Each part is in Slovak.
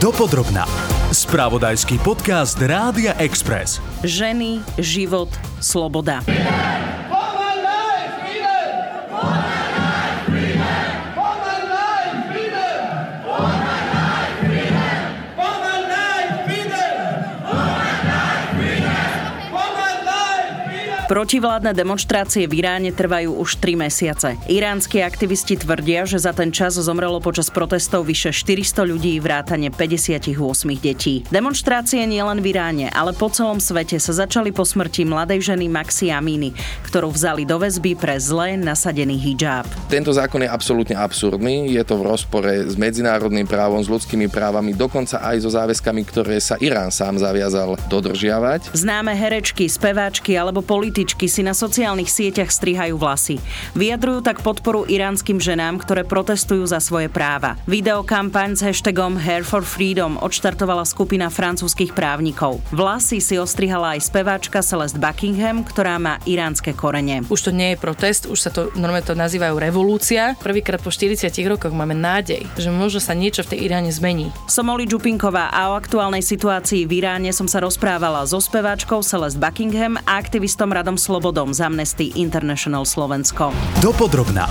Dopodrobna. Spravodajský podcast Rádia Express. Ženy, život, sloboda. Protivládne demonštrácie v Iráne trvajú už 3 mesiace. Iránsky aktivisti tvrdia, že za ten čas zomrelo počas protestov vyše 400 ľudí vrátane 58 detí. Demonštrácie nielen v Iráne, ale po celom svete sa začali po smrti mladej ženy Maxi Amini, ktorú vzali do väzby pre zle nasadený hijab. Tento zákon je absolútne absurdný, je to v rozpore s medzinárodným právom, s ľudskými právami, dokonca aj so záväzkami, ktoré sa Irán sám zaviazal dodržiavať. Známe herečky, speváčky alebo političky si na sociálnych sieťach strihajú vlasy. Vyjadrujú tak podporu iránskym ženám, ktoré protestujú za svoje práva. Videokampaň s hashtagom Hair for Freedom odštartovala skupina francúzskych právnikov. Vlasy si ostrihala aj speváčka Celeste Buckingham, ktorá má iránske korene. Už to nie je protest, už sa to normálne to nazývajú revolúcia. Prvýkrát po 40 rokoch máme nádej, že možno sa niečo v tej Iráne zmení. Som Oli Džupinková a o aktuálnej situácii v Iráne som sa rozprávala so speváčkou Celeste Buckingham a aktivistom Radom Slobodom z Amnesty International Slovensko. Dopodrobná.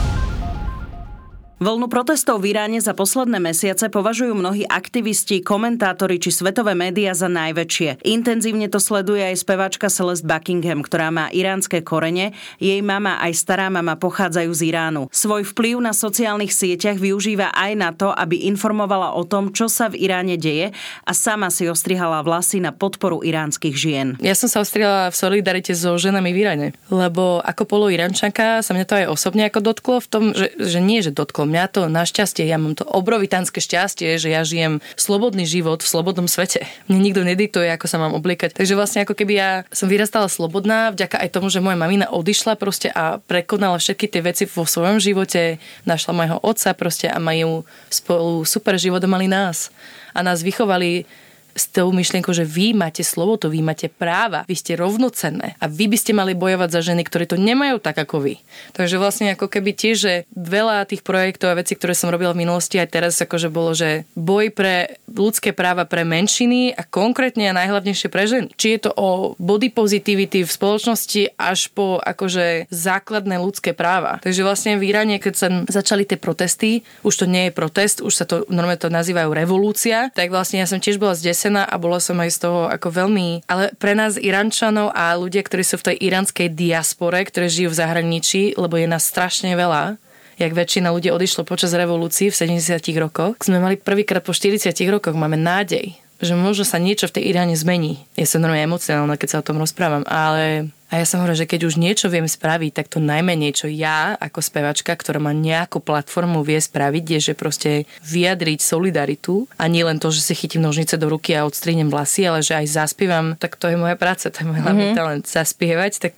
Vlnu protestov v Iráne za posledné mesiace považujú mnohí aktivisti, komentátori či svetové médiá za najväčšie. Intenzívne to sleduje aj speváčka Celeste Buckingham, ktorá má iránske korene. Jej mama aj stará mama pochádzajú z Iránu. Svoj vplyv na sociálnych sieťach využíva aj na to, aby informovala o tom, čo sa v Iráne deje, a sama si ostrihala vlasy na podporu iránskych žien. Ja som sa ostrihala v solidarite so ženami v Iráne, lebo ako poloiránčanka sa mňa to aj osobne ako dotklo v tom, že nie, že dotklo mňa to našťastie, ja mám to obrovitánske šťastie, že ja žijem slobodný život v slobodnom svete. Mne nikto nediktuje, ako sa mám obliekať. Takže vlastne ako keby ja som vyrastala slobodná vďaka aj tomu, že moja mamina odišla proste a prekonala všetky tie veci vo svojom živote, našla mojho otca proste a majú spolu super život a mali nás. A nás vychovali s tou myšlienkou, že vy máte slobodu, vy máte práva, vy ste rovnocenné a vy by ste mali bojovať za ženy, ktoré to nemajú tak ako vy. Takže vlastne ako keby tiež, že veľa tých projektov a vecí, ktoré som robila v minulosti, aj teraz akože bolo, že boj pre ľudské práva pre menšiny a konkrétne a najhlavnejšie pre ženy. Či je to o body positivity v spoločnosti až po akože základné ľudské práva. Takže vlastne v Iráne, keď sa začali tie protesty, už to nie je protest, už sa to normálne to nazývajú revolúcia, tak vlastne ja som tiež bola zdesená a bola som aj z toho ako veľmi, ale pre nás Irančanov a ľudia, ktorí sú v tej iránskej diaspore, ktorí žijú v zahraničí, lebo je nás strašne veľa, jak väčšina ľudí odišlo počas revolúcií v 70 rokoch, sme mali prvýkrát po 40 rokoch, máme nádej, že možno sa niečo v tej Iráne zmení. Ja som normálne emocionálna, keď sa o tom rozprávam, ale... A ja som hovorila, že keď už niečo viem spraviť, tak to najmenej, čo ja ako spevačka, ktorá má nejakú platformu, vie spraviť, je, že proste vyjadriť solidaritu a nie len to, že si chytím nožnice do ruky a odstrihnem vlasy, ale že aj zaspievam, tak to je moja práca, to je môj hlavný talent. Zaspievať, tak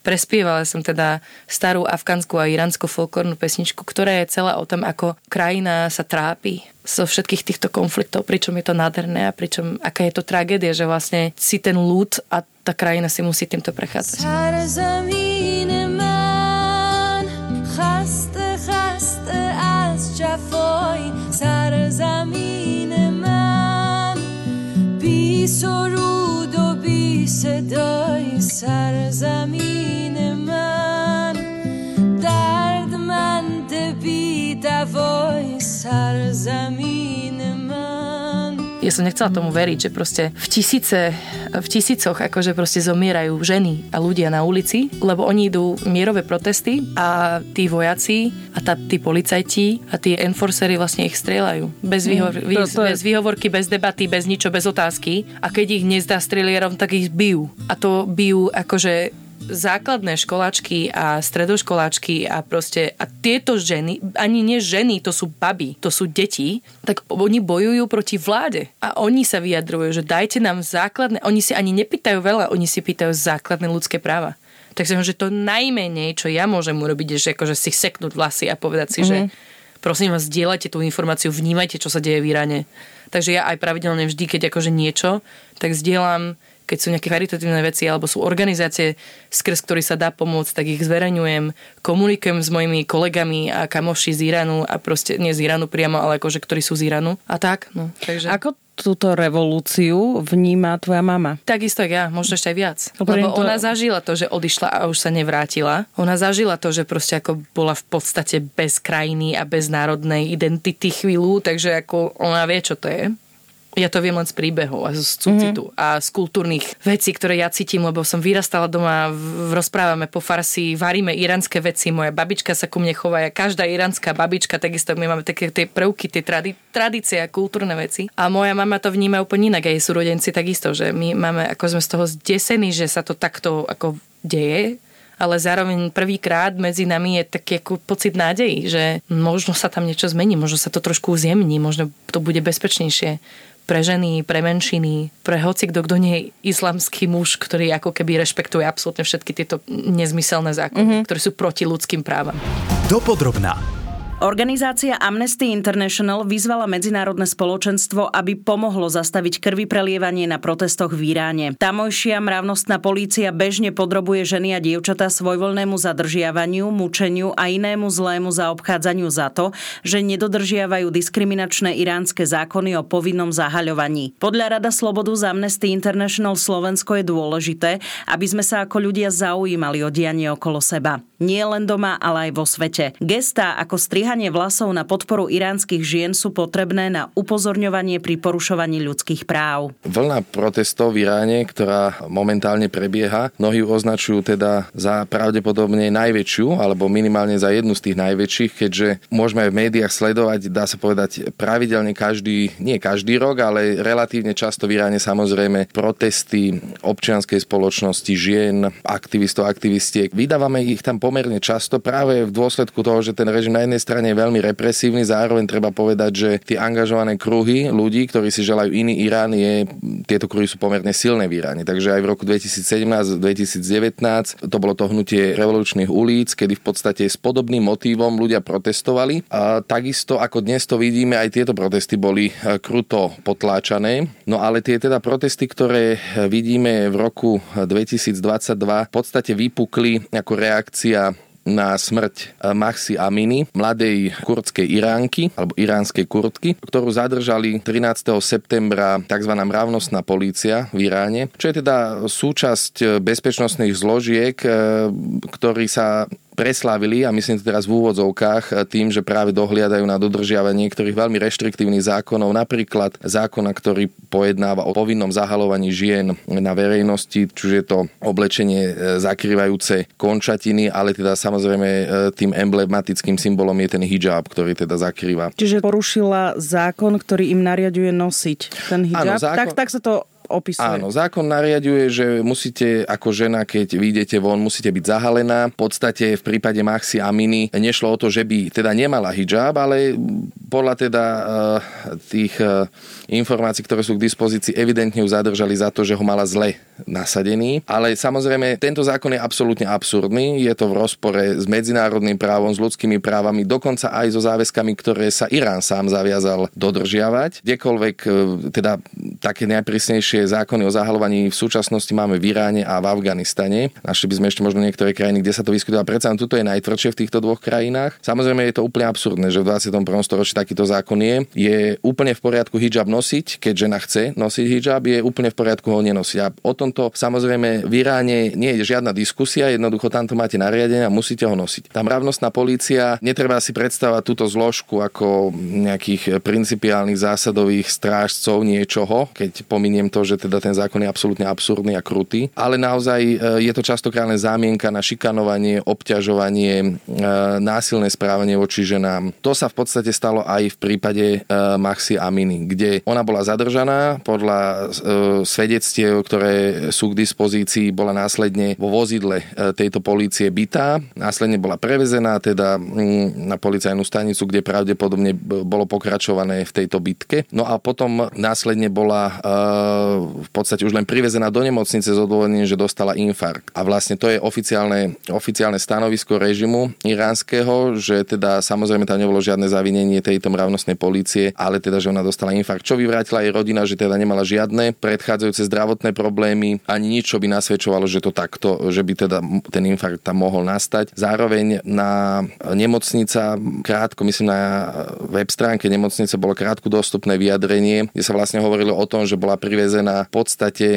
prespievala som teda starú afgánsku a iránsku folklórnu pesničku, ktorá je celá o tom, ako krajina sa trápi zo všetkých týchto konfliktov, pričom je to nádherné a pričom aká je to tragédia, že vlastne si ten ľud a tá krajina si musí týmto prechádzať. Ja som nechcela tomu veriť, že proste v tisícoch akože proste zomierajú ženy a ľudia na ulici, lebo oni idú mierové protesty a tí vojaci a tí policajti a tí enforcery vlastne ich strieľajú. Bez výhovorky, bez debaty, bez ničo, bez otázky. A keď ich nezdá strelierom, tak ich bijú. A to bijú akože základné školáčky a stredoškoláčky a proste, a tieto ženy, ani nie ženy, to sú baby, to sú deti, tak oni bojujú proti vláde a oni sa vyjadrujú, že dajte nám základné, oni si ani nepýtajú veľa, oni si pýtajú základné ľudské práva. Takže že to najmenej, čo ja môžem urobiť, je, že akože si seknúť vlasy a povedať si, že prosím vás, zdieľajte tú informáciu, vnímajte, čo sa deje v Iráne. Takže ja aj pravidelne vždy, keď akože niečo, tak zdieľam keď sú nejaké charitatívne veci alebo sú organizácie, skrz ktorý sa dá pomôcť, tak ich zverejňujem, komunikujem s mojimi kolegami a kamoši z Iránu a proste, nie z Iránu priamo, ale akože, ktorí sú z Iránu a tak. No, takže... Ako túto revolúciu vníma tvoja mama? Takisto ja, možno ešte aj viac. Lebo ona zažila to, že odišla a už sa nevrátila. Ona zažila to, že proste ako bola v podstate bez krajiny a bez národnej identity chvíľu, takže ako ona vie, čo to je. Ja to viem len z príbehov a z súcitu a z kultúrnych vecí, ktoré ja cítim, lebo som vyrastala doma, rozprávame po farsi, varíme iránske veci, moja babička sa ku mne chová, každá iránska babička, takisto my máme také tie prvky, tie tradície a kultúrne veci. A moja mama to vníma úplne inak, aj jej súrodenci takisto, že my máme, ako sme z toho zdesení, že sa to takto ako deje, ale zároveň prvýkrát medzi nami je taký ako pocit nádejí, že možno sa tam niečo zmení, možno sa to trošku uzjemní, možno to bude bezpečnejšie pre ženy, pre menšiny, pre hocikto, kto nie je islamský muž, ktorý ako keby rešpektuje absolútne všetky tieto nezmyselné zákony, ktoré sú proti ľudským právam. Dopodrobná. Organizácia Amnesty International vyzvala medzinárodné spoločenstvo, aby pomohlo zastaviť krviprelievanie na protestoch v Iráne. Tamojšia mravnostná polícia bežne podrobuje ženy a dievčatá svojvoľnému zadržiavaniu, mučeniu a inému zlému zaobchádzaniu za to, že nedodržiavajú diskriminačné iránske zákony o povinnom zahaľovaní. Podľa Rada Slobodu z Amnesty International Slovensko je dôležité, aby sme sa ako ľudia zaujímali o dianie okolo seba. Nie len doma, ale aj vo svete. Gestá ako strihanie vlasov na podporu iránskych žien sú potrebné na upozorňovanie pri porušovaní ľudských práv. Vlna protestov v Iráne, ktorá momentálne prebieha, mnohí ju označujú teda za pravdepodobne najväčšiu, alebo minimálne za jednu z tých najväčších, keďže môžeme aj v médiách sledovať, dá sa povedať, pravidelne každý, nie každý rok, ale relatívne často v Iráne samozrejme protesty občianskej spoločnosti, žien, aktivistov, aktivistiek. Vydávame ich tam pomerne často práve v dôsledku toho, že ten režim na jednej strane je veľmi represívny, zároveň treba povedať, že tie angažované kruhy ľudí, ktorí si želajú iný Irán, tieto kruhy sú pomerne silné v Iráne. Takže aj v roku 2017-2019 to bolo to hnutie revolučných ulíc, kedy v podstate s podobným motívom ľudia protestovali. A takisto ako dnes to vidíme, aj tieto protesty boli kruto potláčané. No ale tie teda protesty, ktoré vidíme v roku 2022, v podstate vypukli ako reakcia na smrť Maxi Amini, mladej kurdskej Iránky, alebo iránskej Kurdky, ktorú zadržali 13. septembra tzv. Mravnostná polícia v Iráne, čo je teda súčasť bezpečnostných zložiek, ktorí sa preslávili, a myslím to teraz v úvodzovkách, tým, že práve dohliadajú na dodržiavanie niektorých veľmi reštriktívnych zákonov, napríklad zákona, ktorý pojednáva o povinnom zahalovaní žien na verejnosti, čiže je to oblečenie zakrývajúce končatiny, ale teda samozrejme tým emblematickým symbolom je ten hijab, ktorý teda zakrýva. Čiže porušila zákon, ktorý im nariaduje nosiť ten hijab. Áno, zákon... tak sa to opisuje. Áno, zákon nariaduje, že musíte ako žena, keď vyjdete von, musíte byť zahalená. V podstate v prípade Maxi Amini nešlo o to, že by teda nemala hijab, ale podľa teda tých informácií, ktoré sú k dispozícii, evidentne ju zadržali za to, že ho mala zle nasadený. Ale samozrejme, tento zákon je absolútne absurdný. Je to v rozpore s medzinárodným právom, s ľudskými právami, dokonca aj so záväzkami, ktoré sa Irán sám zaviazal dodržiavať. Kdekoľvek teda také najprísnejšie zákony o zahalovaní v súčasnosti máme v Iráne a v Afganistane. Našli by sme ešte možno niektoré krajiny, kde sa to vyskytuje, a predsa tuto je najtvrdšie v týchto dvoch krajinách. Samozrejme je to úplne absurdné, že v 21. storočí takýto zákon je. Je úplne v poriadku hijab nosiť, keď žena chce nosiť hijab, je úplne v poriadku ho nenosiť. A o tomto samozrejme v Iráne nie je žiadna diskusia, jednoducho tamto máte nariadenie a musíte ho nosiť. Tam mravnostná polícia, netreba si predstavovať túto zložku ako nejakých principiálnych zásadových strážcov niečoho, keď pominiem to, že teda ten zákon je absolútne absurdný a krutý, ale naozaj je to častokrát len zámienka na šikanovanie, obťažovanie, násilné správanie voči ženám. To sa v podstate stalo aj v prípade Maxi Amini, kde ona bola zadržaná, podľa svedectiev, ktoré sú k dispozícii, bola následne vo vozidle tejto polície bitá, následne bola prevezená teda na policajnú stanicu, kde pravdepodobne bolo pokračované v tejto bitke. No a potom následne bola bola v podstate už len privezená do nemocnice s odôvodnením, že dostala infarkt. A vlastne to je oficiálne stanovisko režimu iránskeho, že teda samozrejme tam nebolo žiadne zavinenie tejto mravnostnej polície, ale teda, že ona dostala infarkt, čo vyvrátila jej rodina, že teda nemala žiadne predchádzajúce zdravotné problémy, ani nič, čo by nasvedčovalo, že to takto, že by teda ten infarkt tam mohol nastať. Zároveň na nemocnica krátko, myslím na web stránke nemocnice bolo krátko dostupné vyjadrenie, kde sa vlastne hovorilo o tom, že bola privezená v podstate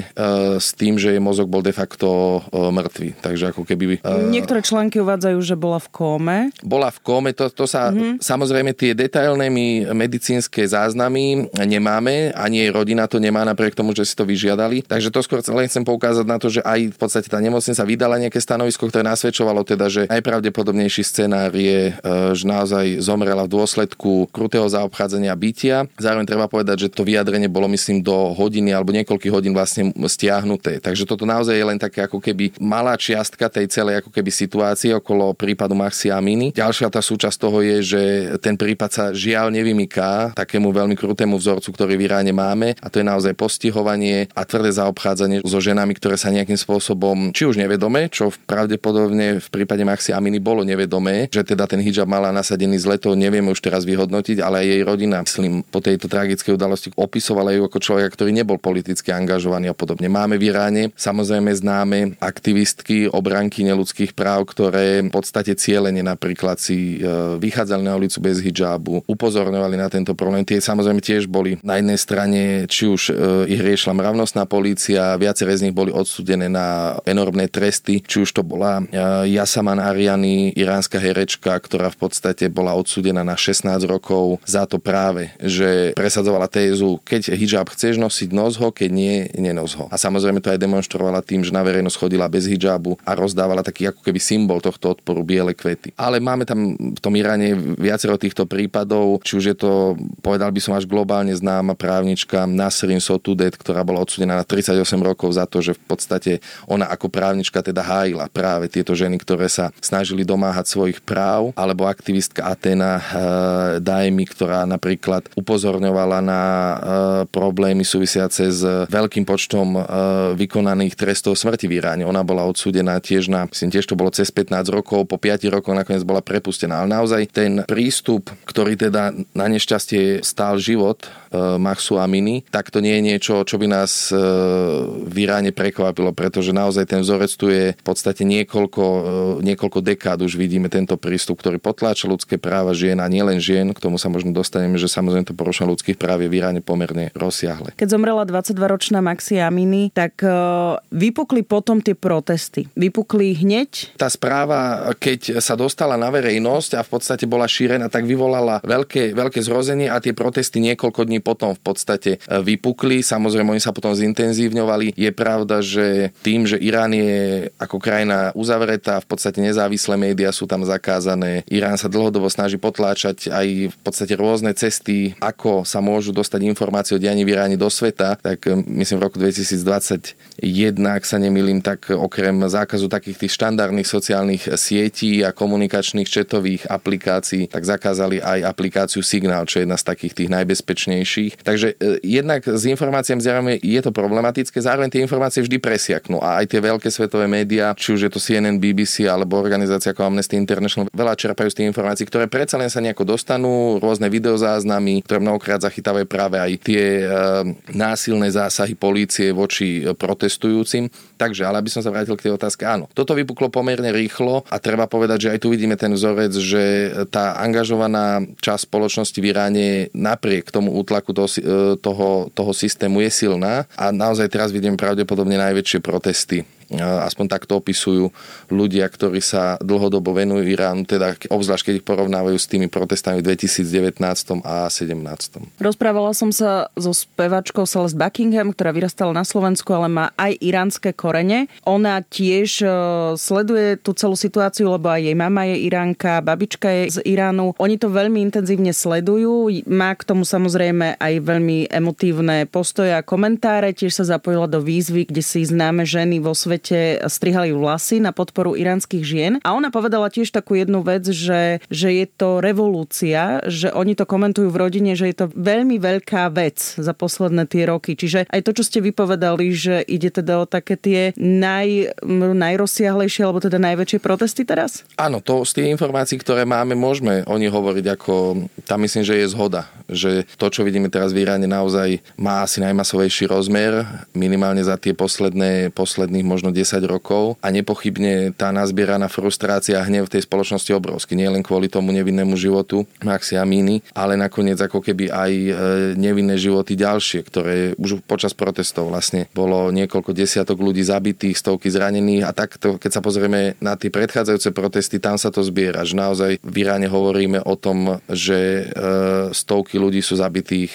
s tým, že jej mozog bol de facto mŕtvy. Takže ako keby... Niektoré články uvádzajú, že bola v kóme. Bola v kóme, to sa... Samozrejme tie detailné medicínske záznamy nemáme, ani jej rodina to nemá napriek tomu, že si to vyžiadali. Takže to skôr len chcem poukázať na to, že aj v podstate tá nemocnica vydala nejaké stanovisko, ktoré nasvedčovalo teda, že najpravdepodobnejší scenár je, že naozaj zomrela v dôsledku krutého zaobchádzania bitia. Zároveň treba povedať, že to vyjadrenie bolo myslím do hodiny alebo niekoľkých hodín vlastne stiahnuté. Takže toto naozaj je len také ako keby malá čiastka tej celej ako keby situácie okolo prípadu Maxi Amini. Ďalšia tá súčasť toho je, že ten prípad sa žiaľ nevymyká takému veľmi krutému vzorcu, ktorý v Iráne máme, a to je naozaj postihovanie a tvrdé zaobchádzanie so ženami, ktoré sa nejakým spôsobom, či už nevedome, čo pravdepodobne v prípade Maxi Amini bolo nevedomé, že teda ten hijab mala nasadený zle, to nevieme už teraz vyhodnotiť, ale jej rodina, myslím, po tejto tragickej udalosti opisovala ju ako človeka, ktorý nebol politicky angažovaný a podobne. Máme v Iráne samozrejme známe aktivistky, obranky neľudských práv, ktoré v podstate cielene napríklad si vychádzali na ulicu bez hijabu, upozorňovali na tento problém. Tie samozrejme tiež boli na jednej strane, či už ich riešila mravnostná polícia, viaceré z nich boli odsúdené na enormné tresty, či už to bola Yasaman Ariani, iránska herečka, ktorá v podstate bola odsúdená na 16 rokov za to práve, že presadzovala tézu, keď hijab chceš nosiť, nos ho, keď nie, nenos ho. A samozrejme to aj demonstrovala tým, že na verejnosť chodila bez hijabu a rozdávala taký ako keby symbol tohto odporu, biele kvety. Ale máme tam v tom Iráne viacero týchto prípadov, či už je to, povedal by som, až globálne známa právnička Nasrin Sotoudeh, ktorá bola odsúdená na 38 rokov za to, že v podstate ona ako právnička teda hájila práve tieto ženy, ktoré sa snažili domáhať svojich práv, alebo aktivistka Atena Daimi, ktorá napríklad upozorňovala na problémy súvisiace s veľkým počtom vykonaných trestov smrti v Iráne. Ona bola odsúdená tiež na, myslím, tiež to bolo cez 15 rokov, po 5 rokoch nakoniec bola prepustená. Ale naozaj ten prístup, ktorý teda na nešťastie stál život Maxu Amini, tak to nie je niečo, čo by nás v Iráne prekvapilo, pretože naozaj ten vzorec tu je v podstate niekoľko dekád už vidíme tento prístup, ktorý potláča ľudské práva žien a nielen žien, k tomu sa možno dostaneme, že samozrejme to porušenie ľudských práv je v Iráne pomerne rozsiahle. Keď zomrela 22-ročná Maxi Amini, tak vypukli potom tie protesty. Vypukli hneď. Tá správa, keď sa dostala na verejnosť a v podstate bola šírená, tak vyvolala veľké zrozenie a tie protesty niekoľko dní potom v podstate vypukli. Samozrejme, oni sa potom zintenzívňovali. Je pravda, že tým, že Irán je ako krajina uzavretá, v podstate nezávislé médiá sú tam zakázané. Irán sa dlhodobo snaží potláčať aj v podstate rôzne cesty, ako sa môžu dostať informácie o dianí v Iráne do sveta. Tak myslím v roku 2021, ak sa nemýlim, tak okrem zákazu takých tých štandardných sociálnych sietí a komunikačných četových aplikácií, tak zakázali aj aplikáciu Signál, čo je jedna z takých tých najbezpečnejších. Takže jednak s informáciami zrejme je to problematické, zároveň tie informácie vždy presiaknú a aj tie veľké svetové médiá, či už je to CNN, BBC alebo organizácia ako Amnesty International, veľa čerpajú z tých informácií, ktoré predsa len sa nejako dostanú, rôzne videozáznamy, ktoré mnohokrát zachytávajú práve aj tie násilné zásahy polície voči protestujúcim. Takže, ale aby som sa vrátil k tej otázke, áno. Toto vypuklo pomerne rýchlo a treba povedať, že aj tu vidíme ten vzorec, že tá angažovaná časť spoločnosti v Iráne napriek tomu útlaku toho systému je silná a naozaj teraz vidíme pravdepodobne najväčšie protesty. Aspoň takto opisujú ľudia, ktorí sa dlhodobo venujú Iránu, teda obzvlášť keď ich porovnávajú s tými protestami v 2019 a 2017. Rozprávala som sa so spevačkou Celeste Buckingham, ktorá vyrastala na Slovensku, ale má aj iránske korene. Ona tiež sleduje tú celú situáciu, lebo aj jej mama je Iránka, babička je z Iránu. Oni to veľmi intenzívne sledujú. Má k tomu samozrejme aj veľmi emotívne postoje a komentáre. Tiež sa zapojila do výzvy, kde si známe ženy vo svete svete strihali vlasy na podporu iránskych žien. A ona povedala tiež takú jednu vec, že je to revolúcia, že oni to komentujú v rodine, že je to veľmi veľká vec za posledné tie roky. Čiže aj to, čo ste vypovedali, že ide teda o také tie najrozsiahlejšie alebo teda najväčšie protesty teraz? Áno, to z tých informácií, ktoré máme, môžeme o nich hovoriť ako, tam myslím, že je zhoda, že to, čo vidíme teraz v Iráne, naozaj má asi najmasovejší rozmer, minimálne za tie posledných možno 10 rokov a nepochybne tá nazbieraná frustrácia a hnev v tej spoločnosti obrovský, nie len kvôli tomu nevinnému životu Maxi Amini, ale nakoniec ako keby aj nevinné životy ďalšie, ktoré už počas protestov vlastne bolo niekoľko desiatok ľudí zabitých, stovky zranených a takto, keď sa pozrieme na tie predchádzajúce protesty, tam sa to zbiera, že naozaj v Iráne hovoríme o tom, že stovky ľudí sú zabitých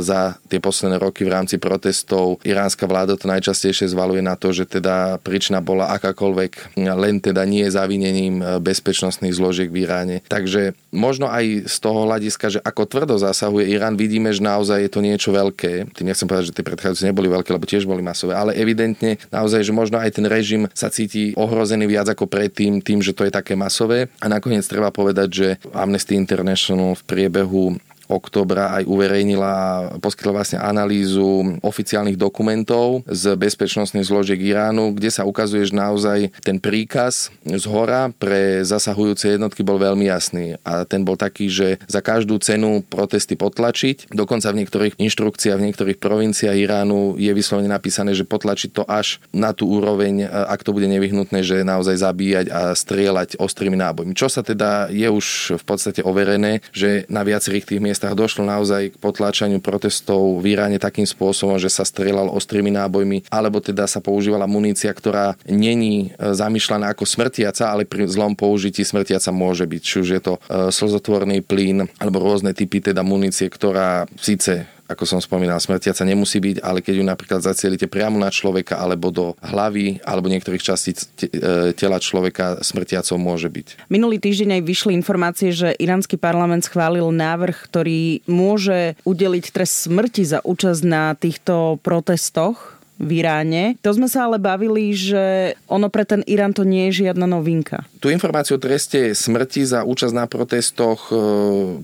za tie posledné roky v rámci protestov. Iránska vláda to najčastejšie zvaľuje na to, že teda príčina bola akákoľvek, len teda nie zavinením bezpečnostných zložiek v Iráne. Takže možno aj z toho hľadiska, že ako tvrdo zasahuje Irán, vidíme, že naozaj je to niečo veľké. Tým nechcem povedať, že tie predchádzajúce neboli veľké, lebo tiež boli masové, ale evidentne naozaj, že možno aj ten režim sa cíti ohrozený viac ako predtým, tým, že to je také masové. A nakoniec treba povedať, že Amnesty International v priebehu októbra aj uverejnila a poskytla vlastne analýzu oficiálnych dokumentov z bezpečnostných zložiek Iránu, kde sa ukazuje, že naozaj ten príkaz zhora pre zasahujúce jednotky bol veľmi jasný. A ten bol taký, že za každú cenu protesty potlačiť. Dokonca v niektorých inštrukciách, v niektorých provinciách Iránu je vyslovene napísané, že potlačiť to až na tú úroveň, ak to bude nevyhnutné, že naozaj zabíjať a strieľať ostrými nábojmi. Čo sa teda je už v podstate overené, že na viacerých tých došlo naozaj k potláčaniu protestov v Iráne takým spôsobom, že sa strieľal ostrými nábojmi, alebo teda sa používala munícia, ktorá není zamýšľaná ako smrtiaca, ale pri zlom použití smrtiaca môže byť. Či už je to slzotvorný plyn, alebo rôzne typy teda munície, ktorá síce, ako som spomínal, smrtiaca nemusí byť, ale keď ju napríklad zacielite priamo na človeka alebo do hlavy, alebo niektorých častí tela človeka, smrtiacou môže byť. Minulý týždeň aj vyšli informácie, že iránsky parlament schválil návrh, ktorý môže udeliť trest smrti za účasť na týchto protestoch v Iráne. To sme sa ale bavili, že ono pre ten Irán to nie je žiadna novinka. Tú informáciu o treste smrti za účasť na protestoch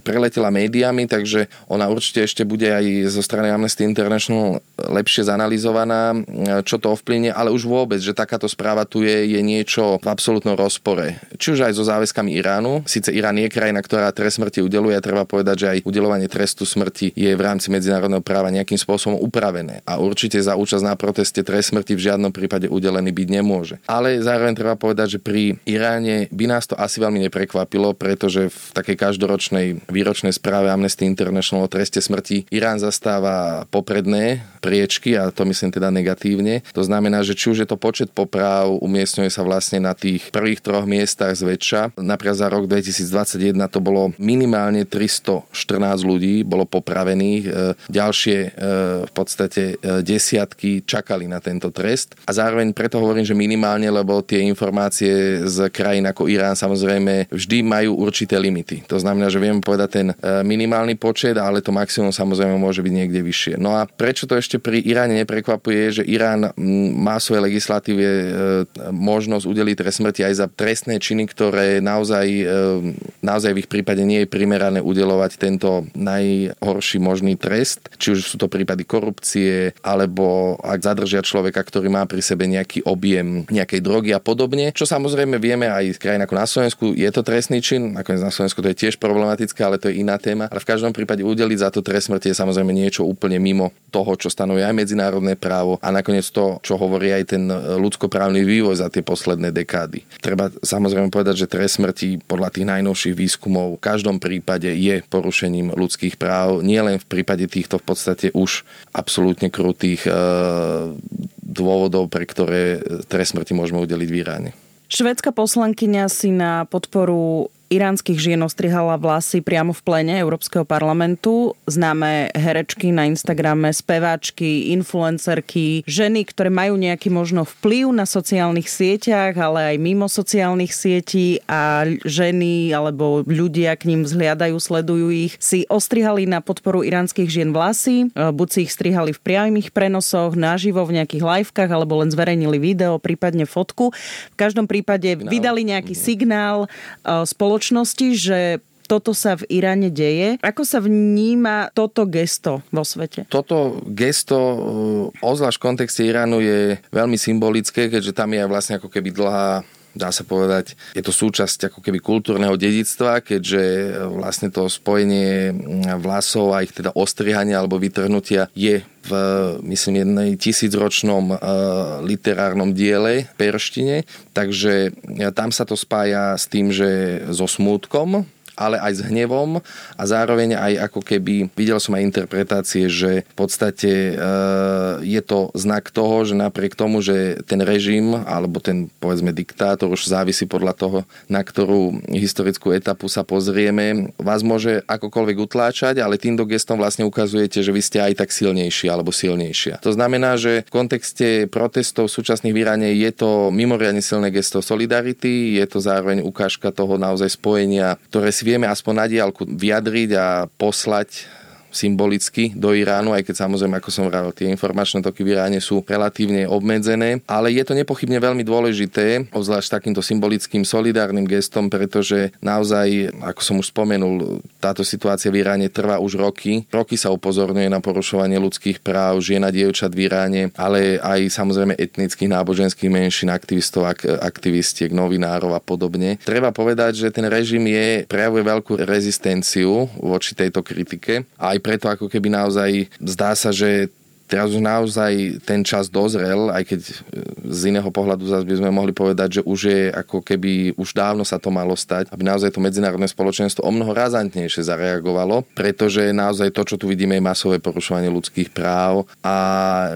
preletela médiami, takže ona určite ešte bude aj zo strany Amnesty International lepšie zanalizovaná, čo to ovplyvne, ale už vôbec, že takáto správa tu je niečo v absolútnom rozpore. Či už aj so záväzkami Iránu. Síce Irán je krajina, ktorá trest smrti udeluje, a treba povedať, že aj udelovanie trestu smrti je v rámci medzinárodného práva nejakým spôsobom upravené. A určite za účasť na proteste trest smrti v žiadnom prípade udelený byť nemôže. Ale zároveň treba povedať, že pri Iráne by nás to asi veľmi neprekvapilo, pretože v takej každoročnej výročnej správe Amnesty International o treste smrti Irán zastáva popredné priečky, a to myslím teda negatívne. To znamená, že či už je to počet popráv, umiestňuje sa vlastne na tých prvých troch miestach zväčša. Napríklad za rok 2021 to bolo minimálne 314 ľudí, bolo popravených, ďalšie v podstate desiatky čakali na tento trest. A zároveň preto hovorím, že minimálne, lebo tie informácie z krajín ako Irán samozrejme vždy majú určité limity. To znamená, že vieme povedať ten minimálny počet, ale to maximum samozrejme môže byť niekde vyššie. No a prečo to ešte pri Iráne neprekvapuje, že Irán má v svojej legislatíve možnosť udeliť trest smrti aj za trestné činy, ktoré naozaj v ich prípade nie je primerané udelovať tento najhorší možný trest. Či už sú to prípady korupcie, alebo ak zadržia človeka, ktorý má pri sebe nejaký objem nejakej drogy a podobne. Čo samozrejme vieme aj z krajín ako na Slovensku, je to trestný čin, nakoniec na Slovensku to je tiež problematické, ale to je iná téma. Ale v každom prípade udeliť za to trest smrti je samozrejme niečo úplne mimo toho, čo stanovuje aj medzinárodné právo a nakoniec to, čo hovorí aj ten ľudskoprávny vývoj za tie posledné dekády. Treba samozrejme povedať, že trest smrti podľa tých najnovších výskumov v každom prípade je porušením ľudských práv, nielen v prípade týchto v podstate už absolútne krutých dôvodov, pre ktoré trest smrti môžeme udeliť v Iráne. Švédska poslankyňa si na podporu iránskych žien ostrihala vlasy priamo v plene Európskeho parlamentu. Známe herečky na Instagrame, speváčky, influencerky, ženy, ktoré majú nejaký možno vplyv na sociálnych sieťach, ale aj mimo sociálnych sietí, a ženy alebo ľudia k ním vzhliadajú, sledujú ich, si ostrihali na podporu iránskych žien vlasy. Buď si ich strihali v priamých prenosoch, naživo v nejakých livekách, alebo len zverejnili video, prípadne fotku. V každom prípade vydali nejaký signál spoločnosti, že toto sa v Iráne deje. Ako sa vníma toto gesto vo svete? Toto gesto, ozvlášť v kontexte Iránu, je veľmi symbolické, keďže tam je vlastne ako keby dlhá, dá sa povedať, je to súčasť ako keby kultúrneho dedičstva, keďže vlastne to spojenie vlasov a ich teda ostrihania alebo vytrhnutia je v, myslím, jednej 1000-ročnom literárnom diele perštine, takže tam sa to spája s tým, že so smútkom, ale aj s hnevom, a zároveň aj ako keby, videl som aj interpretácie, že v podstate je to znak toho, že napriek tomu, že ten režim, alebo ten, povedzme, diktátor, už závisí podľa toho, na ktorú historickú etapu sa pozrieme, vás môže akokoľvek utláčať, ale týmto gestom vlastne ukazujete, že vy ste aj tak silnejší alebo silnejšia. To znamená, že v kontexte protestov súčasných v Iráne je to mimoriadne silné gesto solidarity, je to zároveň ukážka toho naozaj spojenia, ktoré si vieme aspoň na diaľku vyjadriť a poslať symbolicky do Iránu, aj keď samozrejme, ako som hovoril, tie informačné toky v Iráne sú relatívne obmedzené, ale je to nepochybne veľmi dôležité, obzvlášť takýmto symbolickým solidárnym gestom, pretože naozaj, ako som už spomenul, táto situácia v Iráne trvá už roky. Roky sa upozorňuje na porušovanie ľudských práv žien a dievčat v Iráne, ale aj samozrejme etnických, náboženských menšín, aktivistov, aktivistiek, novinárov a podobne. Treba povedať, že ten režim prejavuje veľkú rezistenciu voči tejto kritike. Aj preto ako keby naozaj zdá sa, že teraz už naozaj ten čas dozrel, aj keď z iného pohľadu zase by sme mohli povedať, že už je ako keby, už dávno sa to malo stať, aby naozaj to medzinárodné spoločenstvo o mnoho razantnejšie zareagovalo, pretože naozaj to, čo tu vidíme, je masové porušovanie ľudských práv a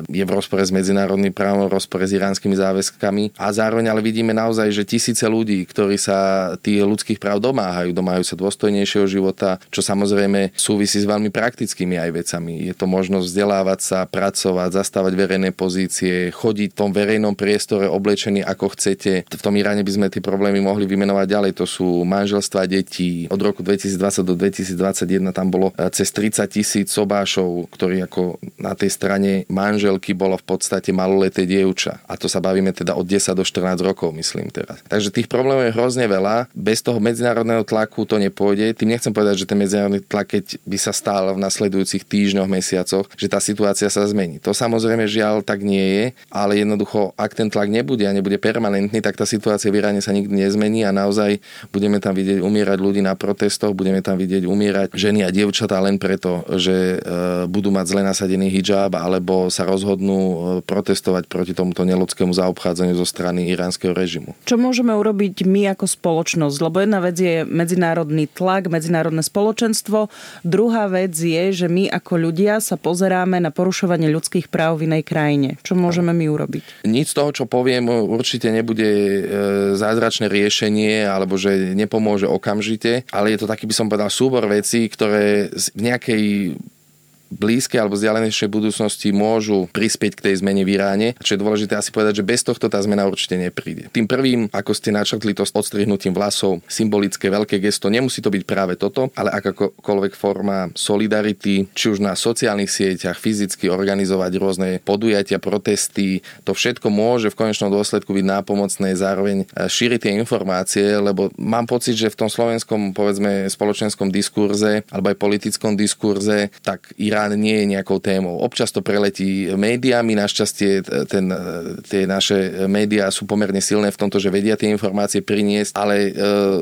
je v rozpore s medzinárodným právom, v rozpore s iránskymi záväzkami, a zároveň ale vidíme naozaj, že tisíce ľudí, ktorí sa tých ľudských práv domáhajú sa dôstojnejšieho života, čo samozrejme súvisí s veľmi praktickými aj vecami. Je to možnosť vzdelávať sa, pracovať, zastávať verejné pozície, chodiť v tom verejnom priestore oblečený ako chcete. V tom Iráne by sme tie problémy mohli vymenovať ďalej. To sú manželstvá detí. Od roku 2020 do 2021 tam bolo cez 30 000 sobášov, ktorí ako na tej strane manželky bolo v podstate maloleté dievča. A to sa bavíme teda od 10 do 14 rokov, myslím teraz. Takže tých problémov je hrozne veľa. Bez toho medzinárodného tlaku to nepôjde. Tým nechcem povedať, že ten medzinárodný tlak, keď by sa stal v nasledujúcich týždňoch, mesiacoch, že tá situácia sa zmení. To samozrejme žiaľ tak nie je, ale jednoducho, ak ten tlak nebude a nebude permanentný, tak tá situácia v Iráne sa nikdy nezmení a naozaj budeme tam vidieť umierať ľudí na protestoch, budeme tam vidieť umierať ženy a dievčatá len preto, že budú mať zle nasadený hijab alebo sa rozhodnú protestovať proti tomuto neľudskému zaobchádzaniu zo strany iránskeho režimu. Čo môžeme urobiť my ako spoločnosť? Lebo jedna vec je medzinárodný tlak, medzinárodné spoločenstvo, druhá vec je, že my ako ľudia sa pozeráme na porušovanie ľudských práv v inej krajine. Čo môžeme my urobiť? Nič z toho, čo poviem, určite nebude zázračné riešenie alebo že nepomôže okamžite, ale je to taký, by som povedal, súbor vecí, ktoré v nejakej blízkej alebo vzdialenejšej budúcnosti môžu prispieť k tej zmene v Iráne. Čo je dôležité asi povedať, že bez tohto tá zmena určite nepríde. Tým prvým, ako ste načrtli, to s odstrihnutím vlasov, symbolické veľké gesto, nemusí to byť práve toto, ale akákoľvek forma solidarity, či už na sociálnych sieťach, fyzicky organizovať rôzne podujatia, protesty, to všetko môže v konečnom dôsledku byť nápomocné, zároveň šíriť tie informácie, lebo mám pocit, že v tom slovenskom, povedzme, spoločenskom diskurze alebo aj politickom diskurze, tak Irán nie je nejakou témou. Občas to preletí médiami, našťastie tie naše médiá sú pomerne silné v tomto, že vedia tie informácie priniesť, ale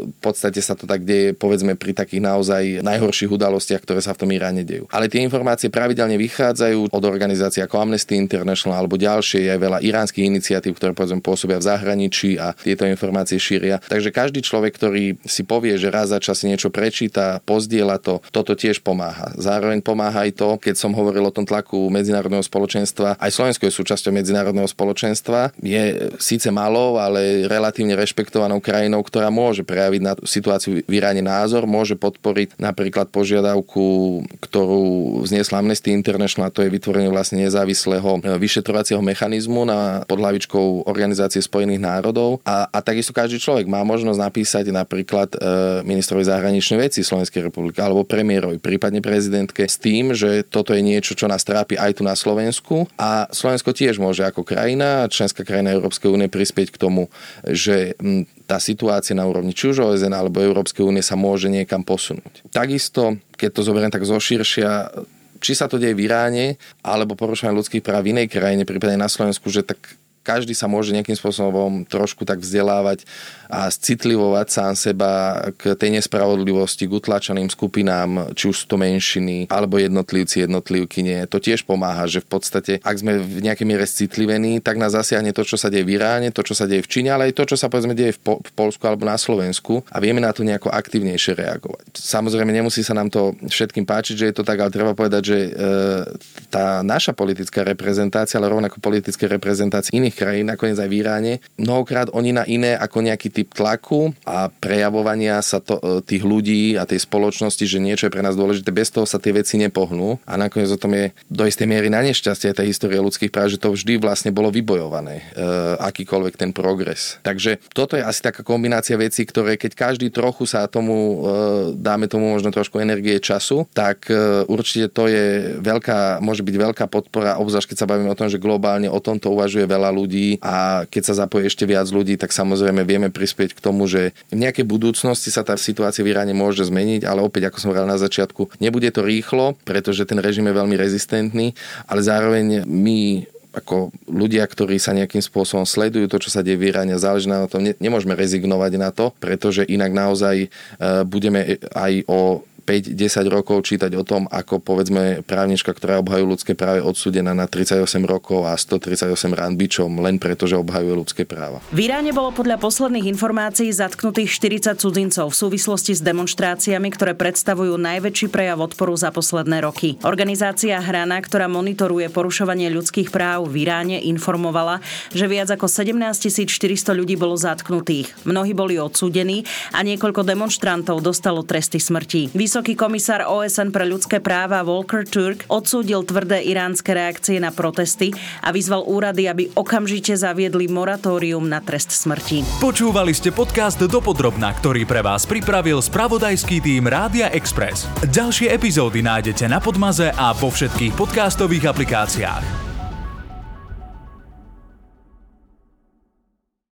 v podstate sa to tak deje, povedzme, pri takých naozaj najhorších udalostiach, ktoré sa v tom Iráne dejú. Ale tie informácie pravidelne vychádzajú od organizácií ako Amnesty International alebo ďalšie, je veľa iránskych iniciatív, ktoré, povedzme, pôsobia v zahraničí a tieto informácie šíria. Takže každý človek, ktorý si povie, že raz za čas si niečo prečíta, pozdieľa to, toto tiež pomáha. Zároveň pomáha aj to, to, keď som hovoril o tom tlaku medzinárodného spoločenstva, aj Slovensko je súčasťou medzinárodného spoločenstva, je síce malou, ale relatívne rešpektovanou krajinou, ktorá môže prejaviť na situáciu v Iráne názor, môže podporiť napríklad požiadavku, ktorú vznesla Amnesty International, a to je vytvorenie vlastne nezávislého vyšetrovacieho mechanizmu na podhlavičkou Organizácie spojených národov a takisto každý človek má možnosť napísať napríklad ministrovi zahraničnej veci Slovenskej republiky alebo premiérovi, prípadne prezidentke s tým, že toto je niečo, čo nás trápi aj tu na Slovensku a Slovensko tiež môže ako krajina, členská krajina Európskej únie prispieť k tomu, že tá situácia na úrovni či už OSN alebo Európskej únie sa môže niekam posunúť. Takisto, keď to zoberiem tak zoširšia, či sa to deje v Iráne alebo porušovanie ľudských práv v inej krajine, prípadne na Slovensku, že tak každý sa môže nejakým spôsobom trošku tak vzdelávať a citlivovať sám seba k tej nespravodlivosti, k utlačeným skupinám, či už sú to menšiny, alebo jednotlivci, jednotlivkyne. To tiež pomáha, že v podstate, ak sme v nejakej miere citlivení, tak nás zasiahne to, čo sa deje v Iráne, to, čo sa deje v Číne, ale aj to, čo sa povedzme deje v Poľsku alebo na Slovensku a vieme na to nejako aktívnejšie reagovať. Samozrejme, nemusí sa nám to všetkým páčiť, že je to tak, ale treba povedať, že tá naša politická reprezentácia, ale rovnako politické reprezentácie iných krajín, nakoniec aj v Iráne. Mnohokrát oni na iné ako nejaký typ tlaku a prejavovania sa tých ľudí a tej spoločnosti, že niečo je pre nás dôležité, bez toho sa tie veci nepohnú a nakoniec o tom je do istej miery na nešťastie tej histórie ľudských práv, že to vždy vlastne bolo vybojované, akýkoľvek ten progres. Takže toto je asi taká kombinácia vecí, ktoré keď každý trochu sa tomu dáme tomu možno trošku energie času, tak určite to je veľká, môže byť veľká podpora, obzvlášť keď sa bavíme o tom, že globálne o tomto uvažuje veľa ľudí a keď sa zapojí ešte viac ľudí, tak samozrejme vieme prispieť k tomu, že v nejakej budúcnosti sa tá situácia v Iráne môže zmeniť, ale opäť, ako som hovoril na začiatku, nebude to rýchlo, pretože ten režim je veľmi rezistentný, ale zároveň my ako ľudia, ktorí sa nejakým spôsobom sledujú to, čo sa deje v Iráne, záleží na tom, nemôžeme rezignovať na to, pretože inak naozaj budeme aj o 5-10 rokov čítať o tom, ako povedzme právnička, ktorá obhajuje ľudské práva, je odsúdená na 38 rokov a 138 rán bičom len preto, že obhajuje ľudské práva. V Iráne bolo podľa posledných informácií zatknutých 40 cudzincov v súvislosti s demonštráciami, ktoré predstavujú najväčší prejav odporu za posledné roky. Organizácia Hrana, ktorá monitoruje porušovanie ľudských práv v Iráne, informovala, že viac ako 17 400 ľudí bolo zatknutých. Mnohí boli odsúdení a niekoľko demonštrantov dostalo tresty smrti. Vysoký komisár OSN pre ľudské práva Volker Türk odsúdil tvrdé iránske reakcie na protesty a vyzval úrady, aby okamžite zaviedli moratórium na trest smrti. Počúvali ste podcast Dopodrobna, ktorý pre vás pripravil spravodajský tím Rádia Express. Ďalšie epizódy nájdete na Podmaze a vo všetkých podcastových aplikáciách.